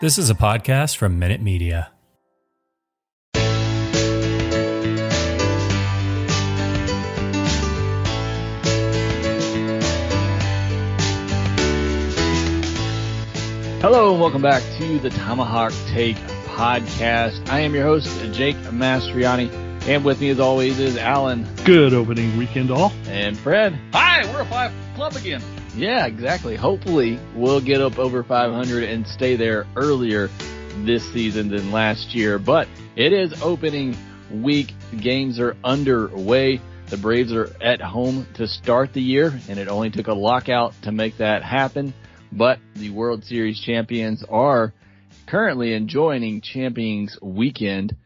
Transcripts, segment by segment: This is a podcast from Minute Media. Hello and welcome back to the Tomahawk Take Podcast. I am your host, Jake Mastriani, and with me as always is Alan. Good opening weekend, all. And Fred. Hi, we're a 5 club again. Yeah, exactly. Hopefully, we'll get up over 500 and stay there earlier this season than last year. But it is opening week. Games are underway. The Braves are at home to start the year, and it only took a lockout to make that happen. But the World Series champions are currently enjoying Champions Weekend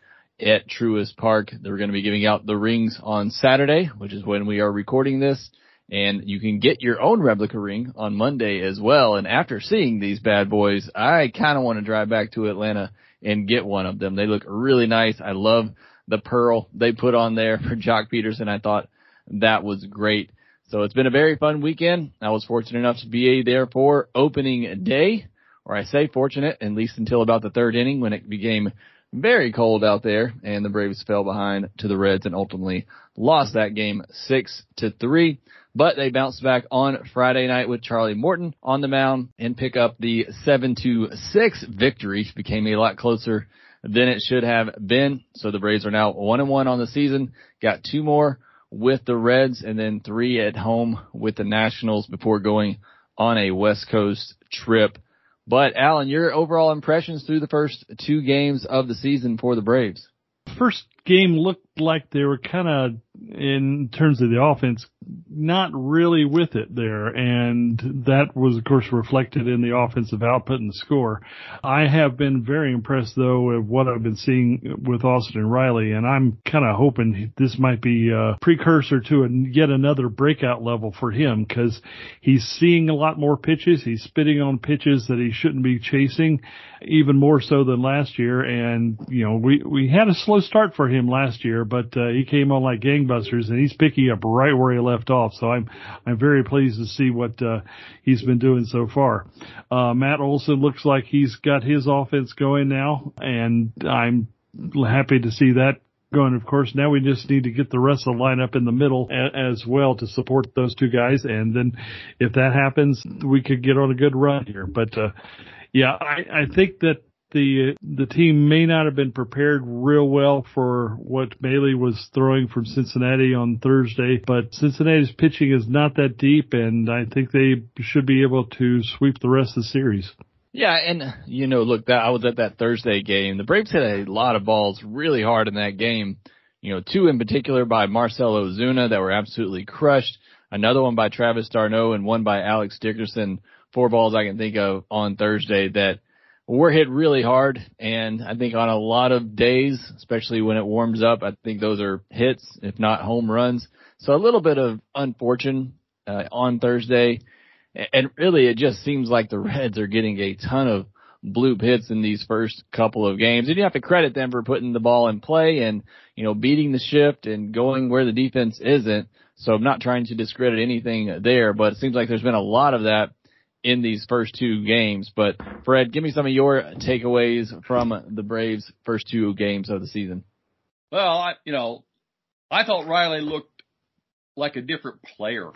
at Truist Park. They're going to be giving out the rings on Saturday, which is when we are recording this. And you can get your own replica ring on Monday as well. And after seeing these bad boys, I kind of want to drive back to Atlanta and get one of them. They look really nice. I love the pearl they put on there for Jock Peterson. I thought that was great. So it's been a very fun weekend. I was fortunate enough to be there for opening day, or I say fortunate, at least until about the third inning when it became very cold out there and the Braves fell behind to the Reds and ultimately lost that game 6-3. But they bounced back on Friday night with Charlie Morton on the mound and pick up the 7-6 victory. Became a lot closer than it should have been. So the Braves are now 1-1 on the season. Got 2 more with the Reds and then 3 at home with the Nationals before going on a West Coast trip. But Alan, your overall impressions through the first 2 games of the season for the Braves? First game looked like they were kind of, in terms of the offense, not really with it there. And that was, of course, reflected in the offensive output and the score. I have been very impressed, though, with what I've been seeing with Austin Riley. And I'm kind of hoping this might be a precursor to yet another breakout level for him, because he's seeing a lot more pitches. He's spitting on pitches that he shouldn't be chasing, even more so than last year. And, you know, we had a slow start for him last year, but he came on like gangbusters. And he's picking up right where he left off. So I'm very pleased to see what he's been doing so far. Matt Olson looks like he's got his offense going now, and I'm happy to see that going. Of course, now we just need to get the rest of the lineup in the middle as well to support those 2 guys. And then if that happens, we could get on a good run here. But I think that the team may not have been prepared real well for what Mailey was throwing from Cincinnati on Thursday, but Cincinnati's pitching is not that deep, and I think they should be able to sweep the rest of the series. Yeah, and, you know, look, I was at that Thursday game. The Braves hit a lot of balls really hard in that game. You know, 2 in particular by Marcell Ozuna that were absolutely crushed, another one by Travis d'Arnaud, and one by Alex Dickerson. 4 balls I can think of on Thursday that we're hit really hard, and I think on a lot of days, especially when it warms up, I think those are hits, if not home runs. So a little bit of unfortune on Thursday, and really it just seems like the Reds are getting a ton of bloop hits in these first couple of games. And you have to credit them for putting the ball in play and, you know, beating the shift and going where the defense isn't. So I'm not trying to discredit anything there, but it seems like there's been a lot of that in these first 2 games. But Fred, give me some of your takeaways from the Braves' first 2 games of the season. Well, I thought Riley looked like a different player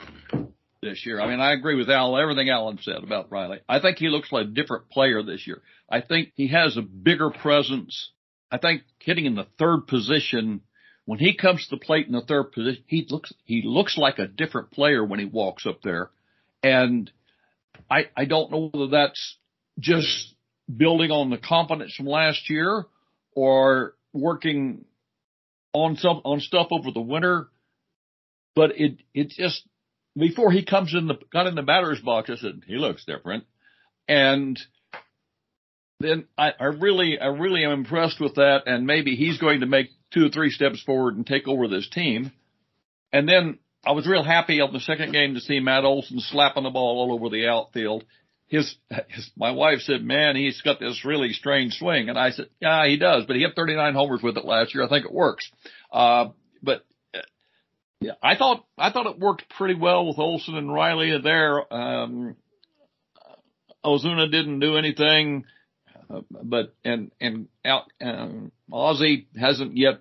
this year. I mean, I agree with everything Alan said about Riley. I think he looks like a different player this year. I think he has a bigger presence. I think hitting in the third position, when he comes to the plate in the third position, he looks like a different player when he walks up there. And I don't know whether that's just building on the confidence from last year or working on stuff over the winter, but it just, before he got in the batter's box, I said, he looks different. And then I really am impressed with that. And maybe he's going to make 2 or 3 steps forward and take over this team. And then I was real happy on the second game to see Matt Olson slapping the ball all over the outfield. My wife said, man, he's got this really strange swing. And I said, yeah, he does, but he hit 39 homers with it last year. I think it works. But I thought it worked pretty well with Olson and Riley there. Ozuna didn't do anything, but Ozzie hasn't yet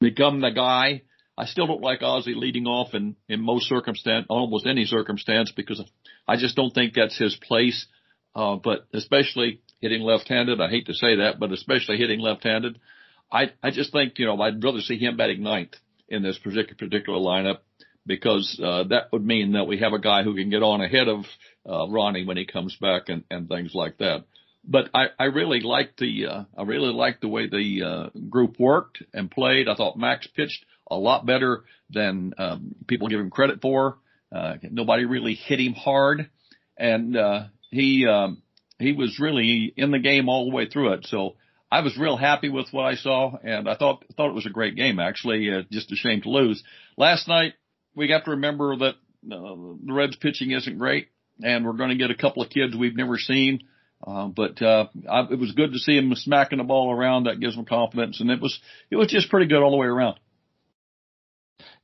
become the guy. I still don't like Ozzie leading off in most circumstance, almost any circumstance, because I just don't think that's his place. But especially hitting left-handed, I hate to say that, but especially hitting left-handed, I just think, I'd rather see him batting ninth in this particular lineup, because that would mean that we have a guy who can get on ahead of Ronnie when he comes back and things like that. But I really liked the way the group worked and played. I thought Max pitched a lot better than people give him credit for. Nobody really hit him hard, and he was really in the game all the way through it. So I was real happy with what I saw, and I thought it was a great game, actually. Just a shame to lose. Last night, we have to remember that the Reds' pitching isn't great, and we're going to get a couple of kids we've never seen. It was good to see him smacking the ball around. That gives him confidence, and it was just pretty good all the way around.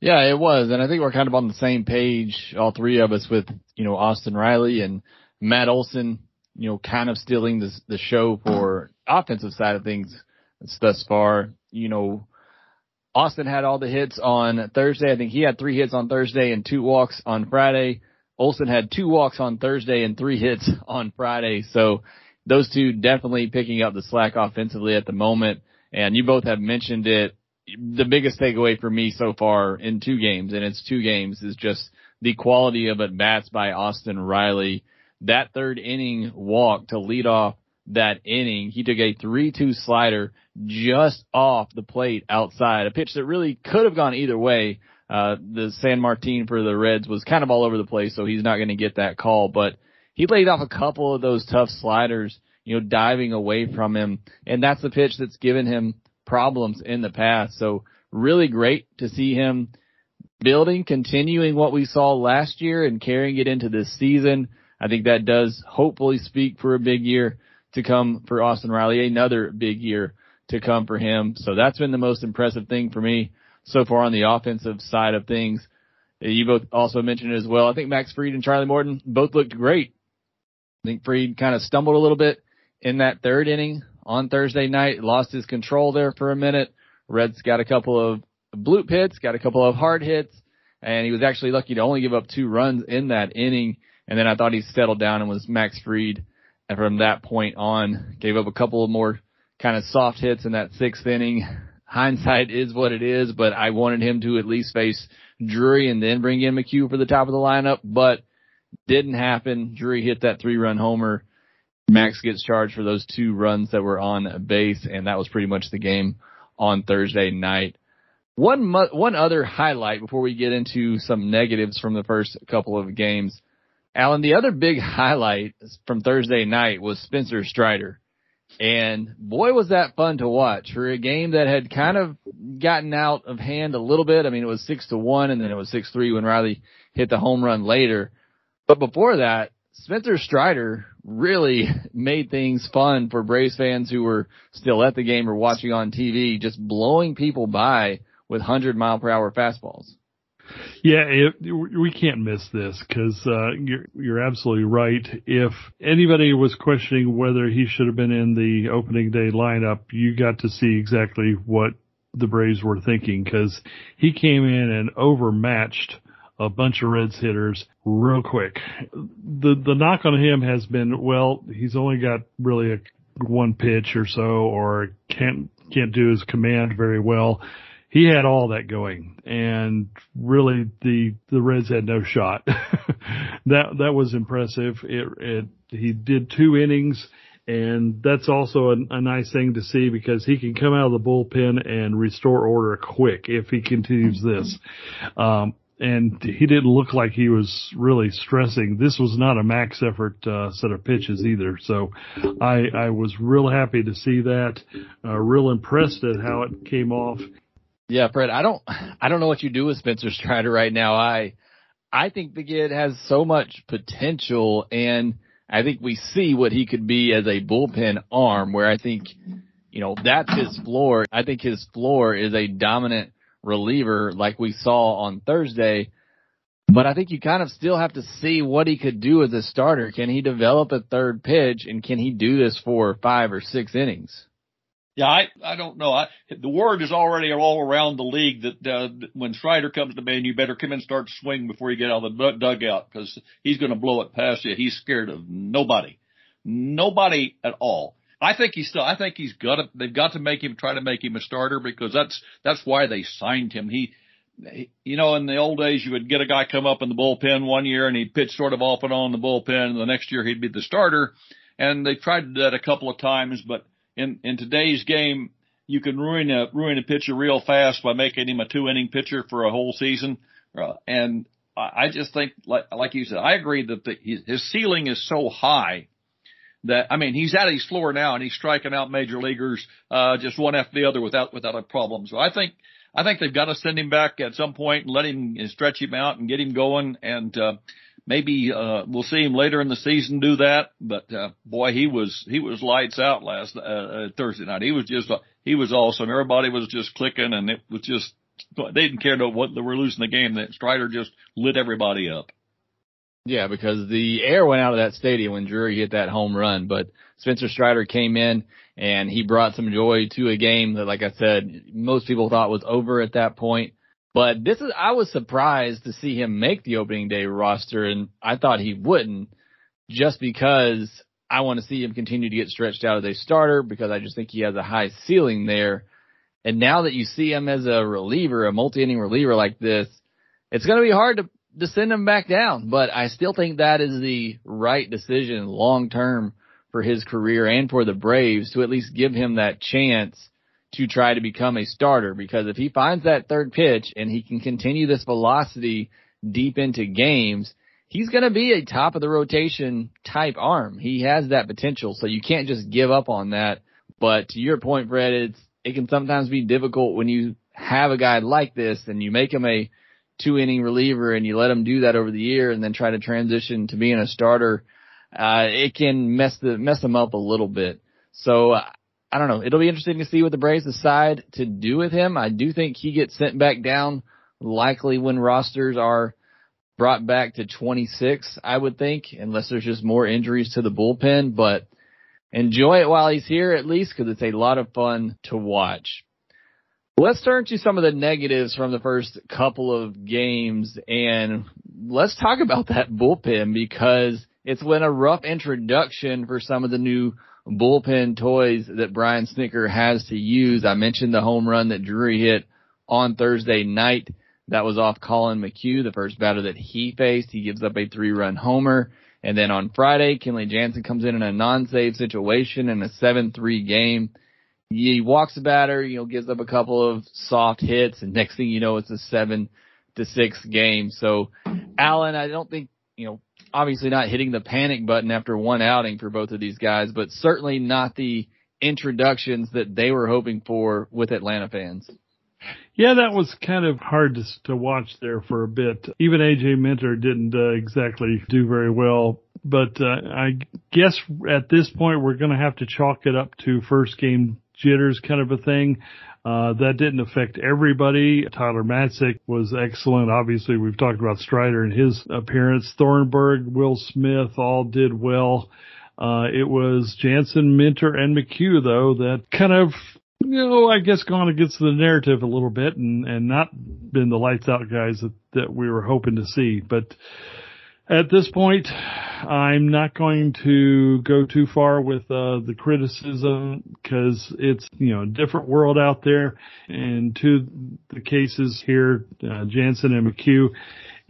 Yeah, it was, and I think we're kind of on the same page, all three of us, with Austin Riley and Matt Olson, kind of stealing the show for offensive side of things thus far. Austin had all the hits on Thursday. I think he had 3 hits on Thursday and 2 walks on Friday. Olson had 2 walks on Thursday and 3 hits on Friday. So those two definitely picking up the slack offensively at the moment. And you both have mentioned it. The biggest takeaway for me so far in 2 games, and it's 2 games, is just the quality of at-bats by Austin Riley. That third inning walk to lead off that inning, he took a 3-2 slider just off the plate outside, a pitch that really could have gone either way. The San Martin for the Reds was kind of all over the place, so he's not going to get that call. But he laid off a couple of those tough sliders, diving away from him, and that's the pitch that's given him problems in the past. So really great to see him continuing what we saw last year and carrying it into this season. I think that does hopefully speak for a big year to come for Austin Riley, another big year to come for him. So that's been the most impressive thing for me so far on the offensive side of things. You both also mentioned it as well. I think Max Fried and Charlie Morton both looked great. I think Fried kind of stumbled a little bit in that third inning on Thursday night, lost his control there for a minute. Reds got a couple of bloop hits, got a couple of hard hits, and he was actually lucky to only give up 2 runs in that inning. And then I thought he settled down and was Max Fried. And from that point on, gave up a couple of more kind of soft hits in that 6th inning. Hindsight is what it is, but I wanted him to at least face Drury and then bring in McHugh for the top of the lineup, but didn't happen. Drury hit that 3-run homer. Max gets charged for those 2 runs that were on base, and that was pretty much the game on Thursday night. One other highlight before we get into some negatives from the first couple of games. Alan, the other big highlight from Thursday night was Spencer Strider. And boy, was that fun to watch for a game that had kind of gotten out of hand a little bit. I mean, it was 6-1 and then it was 6-3 when Riley hit the home run later. But before that, Spencer Strider really made things fun for Braves fans who were still at the game or watching on TV, just blowing people by with 100-mile-per-hour fastballs. Yeah, we can't miss this because you're absolutely right. If anybody was questioning whether he should have been in the opening day lineup, you got to see exactly what the Braves were thinking, because he came in and overmatched a bunch of Reds hitters real quick. The knock on him has been, well, he's only got really one pitch or so, or can't do his command very well. He had all that going, and really the Reds had no shot. That was impressive. He did 2 innings, and that's also a nice thing to see, because he can come out of the bullpen and restore order quick if he continues this. and he didn't look like he was really stressing. This was not a max effort set of pitches either. So I was real happy to see that, real impressed at how it came off. Yeah, Fred, I don't know what you do with Spencer Strider right now. I think the kid has so much potential, and I think we see what he could be as a bullpen arm, where I think, you know, that's his floor. I think his floor is a dominant reliever like we saw on Thursday, but I think you kind of still have to see what he could do as a starter. Can he develop a third pitch, and can he do this for 5 or 6 innings? Yeah, I don't know. The word is already all around the league that when Strider comes to Maine, you better come in and start swinging before you get out of the dugout, because he's going to blow it past you. He's scared of nobody at all. They've got to try to make him a starter, because that's why they signed him. He, you know, in the old days, you would get a guy come up in the bullpen one year and he'd pitch sort of off and on in the bullpen, and the next year he'd be the starter. And they tried that a couple of times, but in today's game, you can ruin a pitcher real fast by making him a 2-inning pitcher for a whole season. And I just think, like you said, I agree that his ceiling is so high. He's at his floor now, and he's striking out major leaguers just one after the other without a problem. So I think they've got to send him back at some point and let him and stretch him out and get him going. And maybe we'll see him later in the season do that. But boy, he was lights out last Thursday night. He was awesome. Everybody was just clicking, and it was just they didn't care what they were losing the game. That Strider just lit everybody up. Yeah, because the air went out of that stadium when Drury hit that home run. But Spencer Strider came in, and he brought some joy to a game that, like I said, most people thought was over at that point. But I was surprised to see him make the opening day roster, and I thought he wouldn't, just because I want to see him continue to get stretched out as a starter, because I just think he has a high ceiling there. And now that you see him as a reliever, a multi-inning reliever like this, it's going to be hard to send him back down, but I still think that is the right decision long term for his career and for the Braves, to at least give him that chance to try to become a starter. Because if he finds that third pitch and he can continue this velocity deep into games, he's going to be a top of the rotation type arm. He has that potential, so you can't just give up on that. But to your point, Fred, it can sometimes be difficult when you have a guy like this and you make him a 2-inning reliever and you let him do that over the year and then try to transition to being a starter. It can mess them up a little bit. So I don't know. It'll be interesting to see what the Braves decide to do with him. I do think he gets sent back down likely when rosters are brought back to 26, I would think, unless there's just more injuries to the bullpen. But enjoy it while he's here, at least, because it's a lot of fun to watch. Let's turn to some of the negatives from the first couple of games, and let's talk about that bullpen, because it's been a rough introduction for some of the new bullpen toys that Brian Snicker has to use. I mentioned the home run that Drury hit on Thursday night. That was off Colin McHugh, the first batter that he faced. He gives up a 3-run homer. And then on Friday, Kenley Jansen comes in a non-save situation in a 7-3 game. He walks a batter, gives up a couple of soft hits, and next thing you know, it's a 7-6 game. So, Alan, I don't think, obviously not hitting the panic button after one outing for both of these guys, but certainly not the introductions that they were hoping for with Atlanta fans. Yeah, that was kind of hard to watch there for a bit. Even A.J. Minter didn't exactly do very well. But I guess at this point, we're going to have to chalk it up to first game jitters kind of a thing. That didn't affect everybody. Tyler Matzek was excellent. Obviously, we've talked about Strider and his appearance. Thornburg, Will Smith all did well. It was Jansen, Minter, and McHugh, though, that kind of, I guess gone against the narrative a little bit and not been the lights out guys that we were hoping to see. But at this point, I'm not going to go too far with the criticism, because it's, a different world out there. And to the cases here, Jansen and McHugh,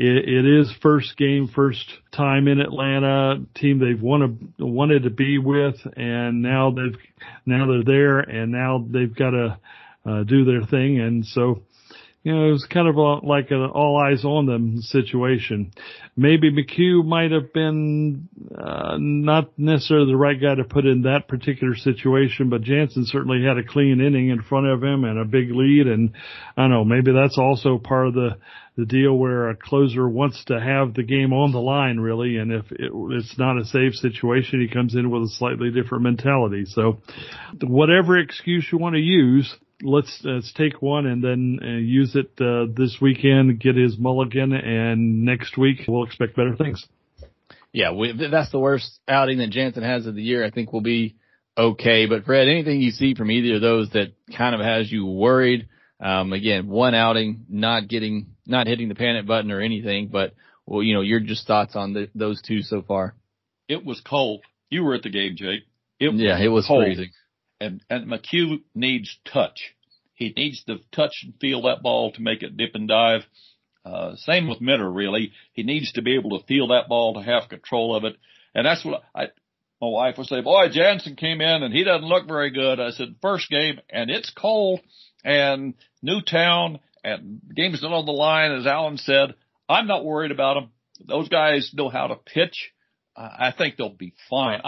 it is first game, first time in Atlanta, team they've wanted to be with, and now they're there, and now they've got to do their thing, and so. you know, it was kind of like an all eyes on them situation. Maybe McHugh might have been not necessarily the right guy to put in that particular situation, but Jansen certainly had a clean inning in front of him and a big lead. And I don't know, maybe that's also part of the deal where a closer wants to have the game on the line, really. And if it's not a safe situation, he comes in with a slightly different mentality. So whatever excuse you want to use, let's take one and then use it this weekend, get his mulligan, and next week we'll expect better things. Yeah, that's the worst outing that Jansen has of the year. I think will be okay. But Fred, anything you see from either of those that kind of has you worried? Again, one outing, not hitting the panic button or anything, but well, you know, your just thoughts on those two so far. It was cold. You were at the game, Jake. It was cold. Freezing. And McHugh needs touch. He needs to touch and feel that ball to make it dip and dive. Same with Minter, really. He needs to be able to feel that ball to have control of it. And that's what my wife would say, boy, Jansen came in and he doesn't look very good. I said, first game, and it's cold and new town and game's not on the line. As Alan said, I'm not worried about them. Those guys know how to pitch. I think they'll be fine.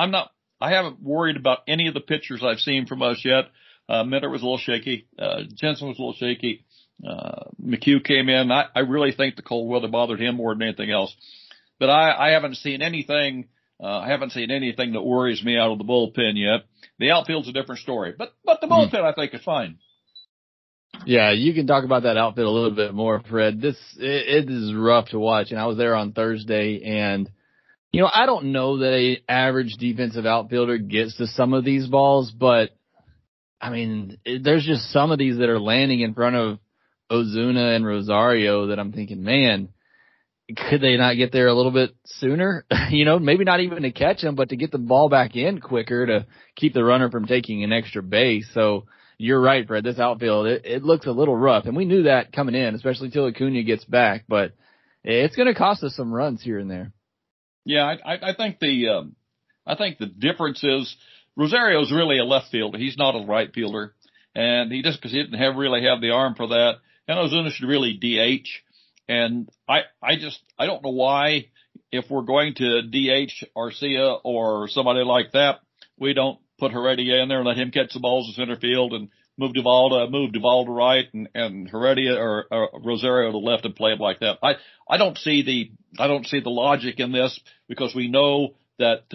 I haven't worried about any of the pitchers I've seen from us yet. Minter was a little shaky. Jansen was a little shaky. McHugh came in. I really think the cold weather bothered him more than anything else. But I haven't seen anything. I haven't seen anything that worries me out of the bullpen yet. The outfield's a different story, but the bullpen I think is fine. Yeah, you can talk about that outfit a little bit more, Fred. It is rough to watch, and I was there on Thursday and. You know, I don't know that an average defensive outfielder gets to some of these balls, but, I mean, there's just some of these that are landing in front of Ozuna and Rosario that I'm thinking, man, could they not get there a little bit sooner? You know, maybe not even to catch them, but to get the ball back in quicker to keep the runner from taking an extra base. So you're right, Fred. This outfield, it looks a little rough, and we knew that coming in, especially till Acuña gets back, but it's going to cost us some runs here and there. Yeah, I think the difference is Rosario's really a left fielder. He's not a right fielder, and he just because he didn't really have the arm for that. And Ozuna should really DH. And I don't know why if we're going to DH Arcia or somebody like that, we don't put Heredia in there and let him catch the balls in center field and move Duvall to right and Heredia or Rosario to left and play him like that. I don't see the logic in this because we know that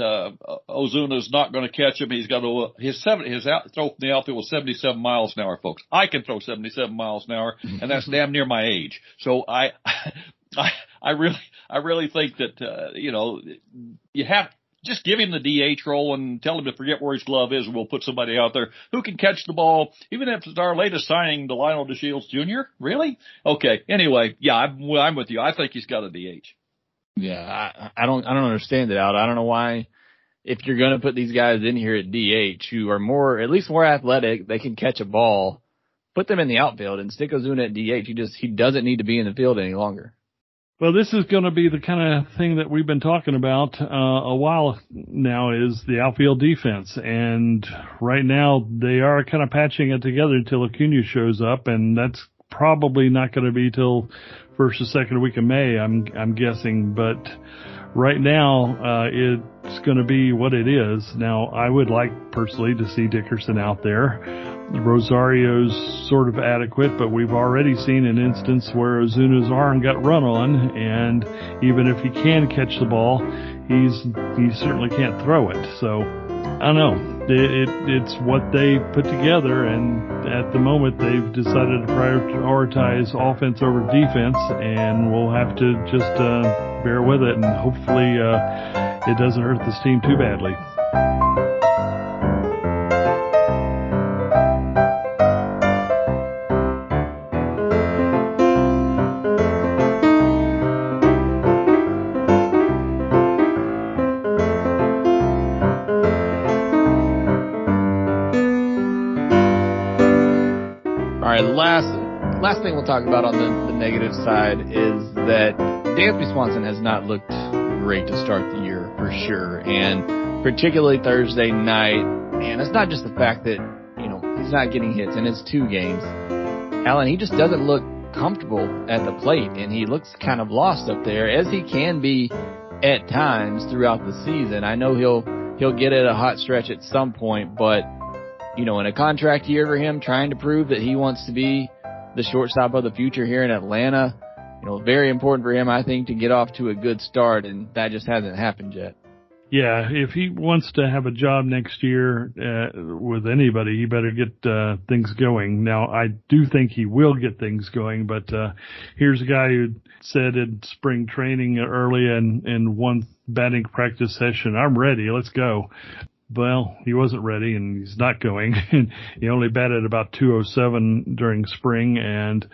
Ozuna's not going to catch him. He's got to his throw from the outfield was 77 miles an hour, folks. I can throw 77 miles an hour, and that's damn near my age. So I really think that you know, you have. Just give him the DH role and tell him to forget where his glove is, and we'll put somebody out there who can catch the ball, even if it's our latest signing, Lionel DeShields Jr. Really? Okay. Anyway, yeah, I'm with you. I think he's got a DH. Yeah, I don't understand it, Al. I don't know why. If you're going to put these guys in here at DH, who are at least more athletic, they can catch a ball. Put them in the outfield and stick Ozuna at DH. He doesn't need to be in the field any longer. Well, this is going to be the kind of thing that we've been talking about a while now is the outfield defense. And right now they are kind of patching it together until Acuña shows up, and that's probably not going to be till first or second week of May, I'm guessing. But right now it's going to be what it is. Now, I would like personally to see Dickerson out there. Rosario's sort of adequate, but we've already seen an instance where Ozuna's arm got run on, and even if he can catch the ball, he certainly can't throw it. So, I don't know. It's what they put together, and at the moment they've decided to prioritize offense over defense, and we'll have to just bear with it, and hopefully it doesn't hurt this team too badly. Last thing we'll talk about on the negative side is that Dansby Swanson has not looked great to start the year for sure, and particularly Thursday night. And it's not just the fact that, you know, he's not getting hits, and it's two games. Alan, he just doesn't look comfortable at the plate, and he looks kind of lost up there, as he can be at times throughout the season. I know he'll get at a hot stretch at some point, but, you know, in a contract year for him, trying to prove that he wants to be the shortstop of the future here in Atlanta, you know, very important for him, I think, to get off to a good start, and that just hasn't happened yet. Yeah, if he wants to have a job next year with anybody, he better get things going. Now, I do think he will get things going, but here's a guy who said in spring training early in one batting practice session, "I'm ready, let's go." Well, he wasn't ready, and he's not going. He only batted about 207 during spring and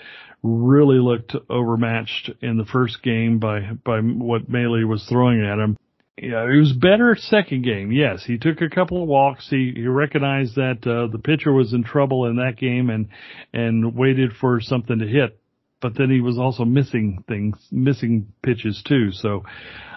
really looked overmatched in the first game by what Mailey was throwing at him. Yeah, he was better second game. Yes, he took a couple of walks. He recognized that the pitcher was in trouble in that game and waited for something to hit. But then he was also missing pitches too. So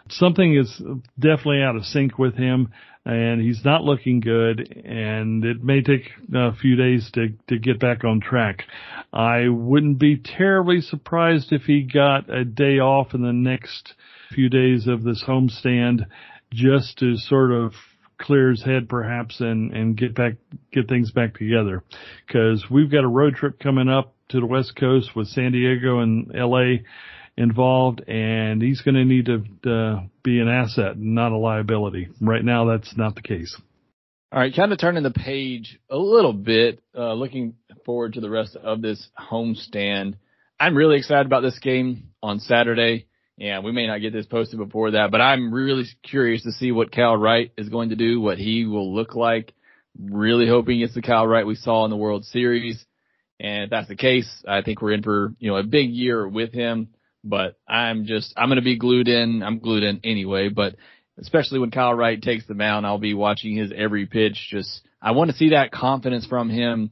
something is definitely out of sync with him, and he's not looking good, and it may take a few days to get back on track. I wouldn't be terribly surprised if he got a day off in the next few days of this homestand just to sort of clear his head perhaps and get things back together, because we've got a road trip coming up to the West Coast with San Diego and LA involved, and he's going to need to be an asset, not a liability. Right now, that's not the case. All right, kind of turning the page a little bit, looking forward to the rest of this homestand. I'm really excited about this game on Saturday. Yeah, we may not get this posted before that, but I'm really curious to see what Kyle Wright is going to do, what he will look like. Really hoping it's the Kyle Wright we saw in the World Series. And if that's the case, I think we're in for, you know, a big year with him. But I'm going to be glued in. I'm glued in anyway, but especially when Kyle Wright takes the mound, I'll be watching his every pitch. Just, I want to see that confidence from him,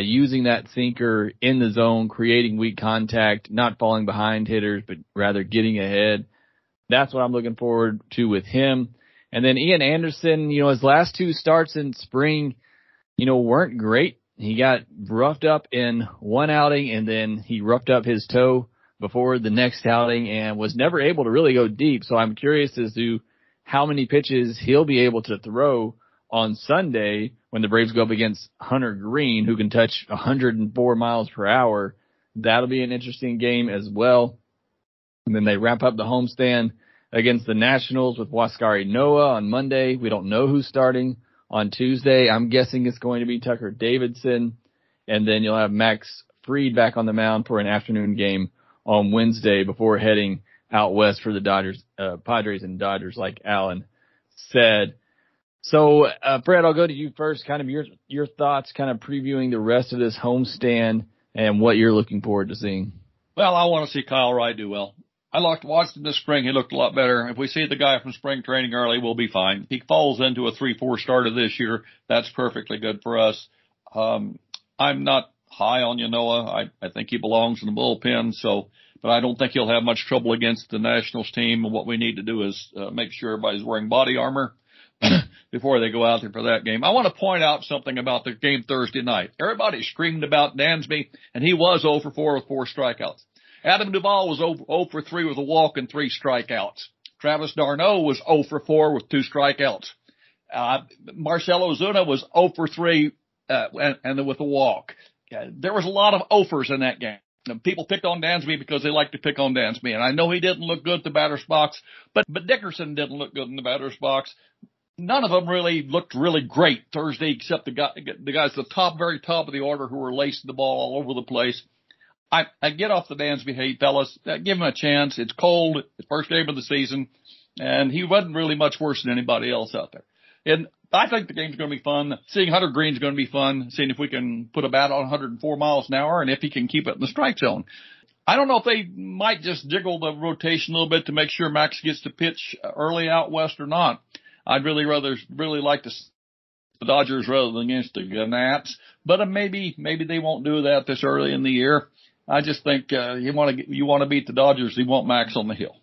using that sinker in the zone, creating weak contact, not falling behind hitters, but rather getting ahead. That's what I'm looking forward to with him. And then Ian Anderson, you know, his last two starts in spring, you know, weren't great. He got roughed up in one outing, and then he roughed up his toe before the next outing and was never able to really go deep. So I'm curious as to how many pitches he'll be able to throw on Sunday when the Braves go up against Hunter Green, who can touch 104 miles per hour. That'll be an interesting game as well. And then they wrap up the homestand against the Nationals with Wascari Noah on Monday. We don't know who's starting on Tuesday. I'm guessing it's going to be Tucker Davidson. And then you'll have Max Fried back on the mound for an afternoon game on Wednesday before heading out west for the Dodgers, Padres and Dodgers, like Alan said. So, Fred, I'll go to you first, kind of your thoughts, kind of previewing the rest of this homestand and what you're looking forward to seeing. Well, I want to see Kyle Wright do well. I watched him this spring. He looked a lot better. If we see the guy from spring training early, we'll be fine. If he falls into a 3-4 starter this year, that's perfectly good for us. I'm not high on Yanoa. I think he belongs in the bullpen, but I don't think he'll have much trouble against the Nationals team. And what we need to do is make sure everybody's wearing body armor before they go out there for that game. I want to point out something about the game Thursday night. Everybody screamed about Dansby, and he was 0 for 4 with 4 strikeouts. Adam Duvall was 0 for 3 with a walk and 3 strikeouts. Travis d'Arnaud was 0 for 4 with 2 strikeouts. Marcell Ozuna was 0 for 3 and with a walk. There was a lot of 0-fors in that game. People picked on Dansby because they like to pick on Dansby, and I know he didn't look good at the batter's box, but Dickerson didn't look good in the batter's box. None of them really looked really great Thursday, except the guys at the very top of the order who were lacing the ball all over the place. I get off the Dansby hate, fellas. Give him a chance. It's cold. It's the first game of the season, and he wasn't really much worse than anybody else out there. And I think the game's going to be fun. Seeing Hunter Green's going to be fun. Seeing if we can put a bat on 104 miles an hour and if he can keep it in the strike zone. I don't know if they might just jiggle the rotation a little bit to make sure Max gets to pitch early out west or not. I'd really like to see the Dodgers rather than against the Nats, but maybe they won't do that this early in the year. I just think you want to beat the Dodgers, you want Max on the hill.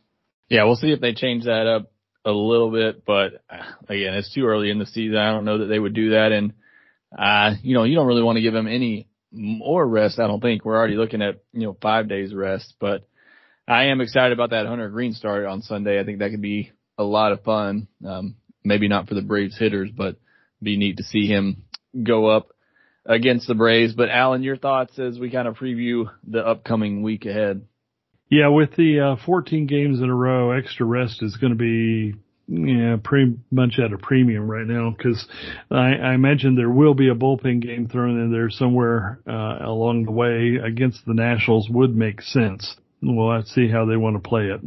Yeah, we'll see if they change that up a little bit, but again, it's too early in the season. I don't know that they would do that, and you know, you don't really want to give him any more rest, I don't think. We're already looking at, 5 days rest, but I am excited about that Hunter Green start on Sunday. I think that could be a lot of fun. Maybe not for the Braves hitters, but be neat to see him go up against the Braves. But Alan, your thoughts as we kind of preview the upcoming week ahead? Yeah, with the 14 games in a row, extra rest is going to be pretty much at a premium right now, because I imagine there will be a bullpen game thrown in there somewhere along the way against the Nationals. Would make sense. We'll have to see how they want to play it.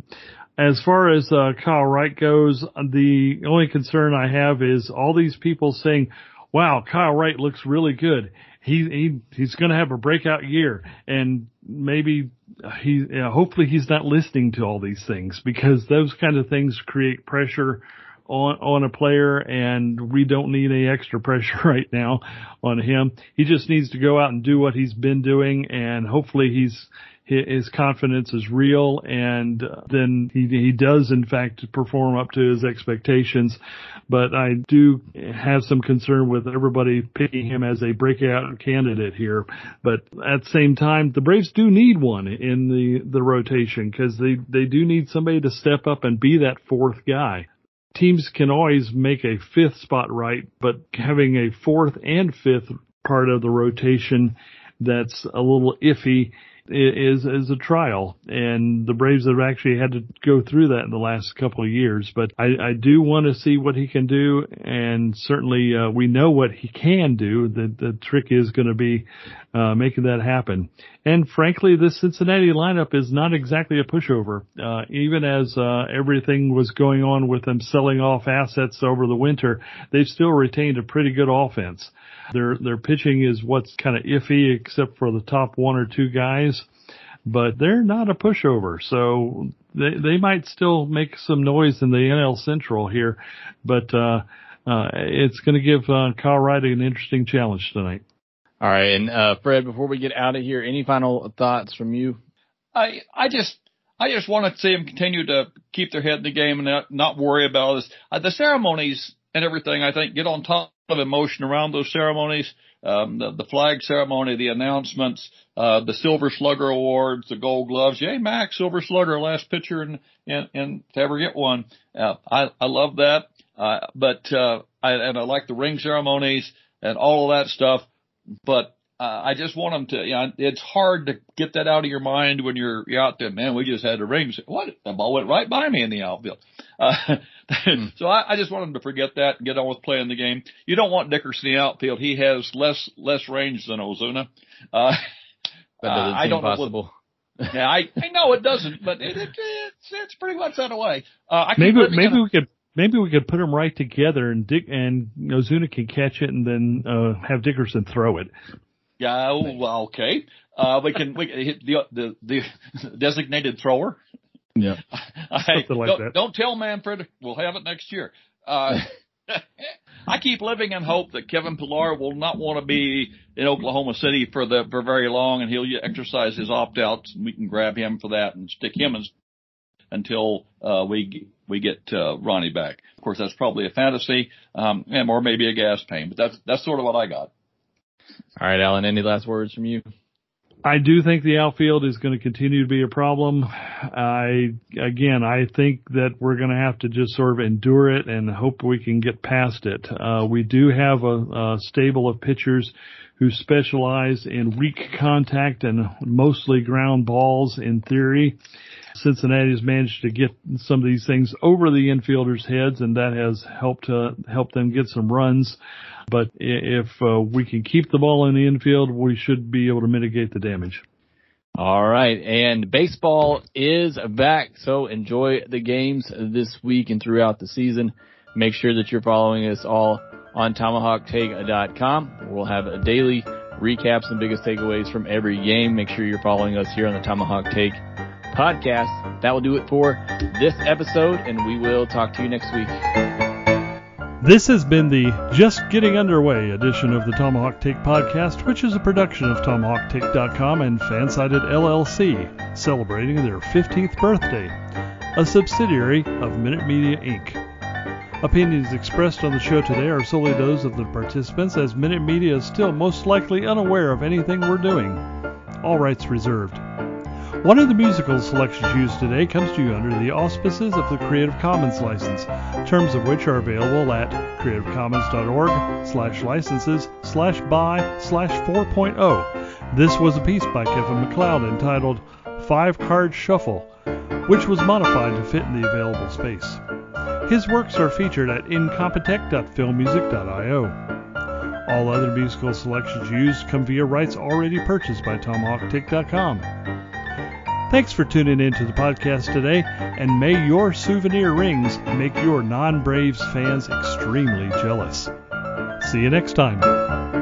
As far as Kyle Wright goes, the only concern I have is all these people saying, wow, Kyle Wright looks really good. He's going to have a breakout year, and maybe hopefully he's not listening to all these things, because those kind of things create pressure on a player, and we don't need any extra pressure right now on him. He just needs to go out and do what he's been doing, and hopefully his confidence is real, and then he does, in fact, perform up to his expectations. But I do have some concern with everybody picking him as a breakout candidate here. But at the same time, the Braves do need one in the rotation, because they do need somebody to step up and be that fourth guy. Teams can always make a fifth spot right, but having a fourth and fifth part of the rotation that's a little iffy is a trial, and the Braves have actually had to go through that in the last couple of years. But I do want to see what he can do, and certainly we know what he can do. The trick is going to be making that happen. And frankly, this Cincinnati lineup is not exactly a pushover. Even as everything was going on with them selling off assets over the winter, they've still retained a pretty good offense. Their pitching is what's kind of iffy, except for the top one or two guys, but they're not a pushover. So they might still make some noise in the NL Central here, but it's going to give Kyle Wright an interesting challenge tonight. All right, and Fred, before we get out of here, any final thoughts from you? I just want to see them continue to keep their head in the game and not worry about this. The ceremonies and everything, I think, get on top of emotion around those ceremonies, the flag ceremony, the announcements, the Silver Slugger awards, the Gold Gloves. Yay, Max, Silver Slugger, last pitcher and to ever get one. I love that. But I like the ring ceremonies and all of that stuff. But I just want them to, it's hard to get that out of your mind when you're out there. Man, we just had the rings. What? The ball went right by me in the outfield. So I just want them to forget that and get on with playing the game. You don't want Dickerson in the outfield. He has less range than Ozuna. That doesn't seem possible. Yeah, I know it doesn't, but it's pretty much that away. Maybe we could put them right together, and Ozuna can catch it, and then have Dickerson throw it. Yeah, okay. We can hit the designated thrower. Yeah, something like that. Don't tell Manfred. We'll have it next year. I keep living in hope that Kevin Pillar will not want to be in Oklahoma City for very long, and he'll exercise his opt outs, and we can grab him for that and stick him in until we get Ronnie back. Of course, that's probably a fantasy, or maybe a gas pain, but that's sort of what I got. All right, Alan, any last words from you? I do think the outfield is going to continue to be a problem. I think that we're going to have to just sort of endure it and hope we can get past it. We do have a stable of pitchers who specialize in weak contact and mostly ground balls in theory. Cincinnati has managed to get some of these things over the infielders' heads, and that has helped them get some runs. But if we can keep the ball in the infield, we should be able to mitigate the damage. All right, and baseball is back, so enjoy the games this week and throughout the season. Make sure that you're following us all on TomahawkTake.com. We'll have a daily recaps and biggest takeaways from every game. Make sure you're following us here on the Tomahawk Take Podcast. That will do it for this episode, and we will talk to you next week. This has been the Just Getting Underway edition of the Tomahawk Take Podcast, which is a production of TomahawkTake.com and Fansided LLC, celebrating their 15th birthday, a subsidiary of Minute Media, Inc. Opinions expressed on the show today are solely those of the participants, as Minute Media is still most likely unaware of anything we're doing. All rights reserved. One of the musical selections used today comes to you under the auspices of the Creative Commons license, terms of which are available at creativecommons.org/licenses/by/4.0. This was a piece by Kevin MacLeod entitled Five Card Shuffle, which was modified to fit in the available space. His works are featured at incompetech.filmmusic.io. All other musical selections used come via rights already purchased by TomahawkTake.com. Thanks for tuning in to the podcast today, and may your souvenir rings make your non-Braves fans extremely jealous. See you next time.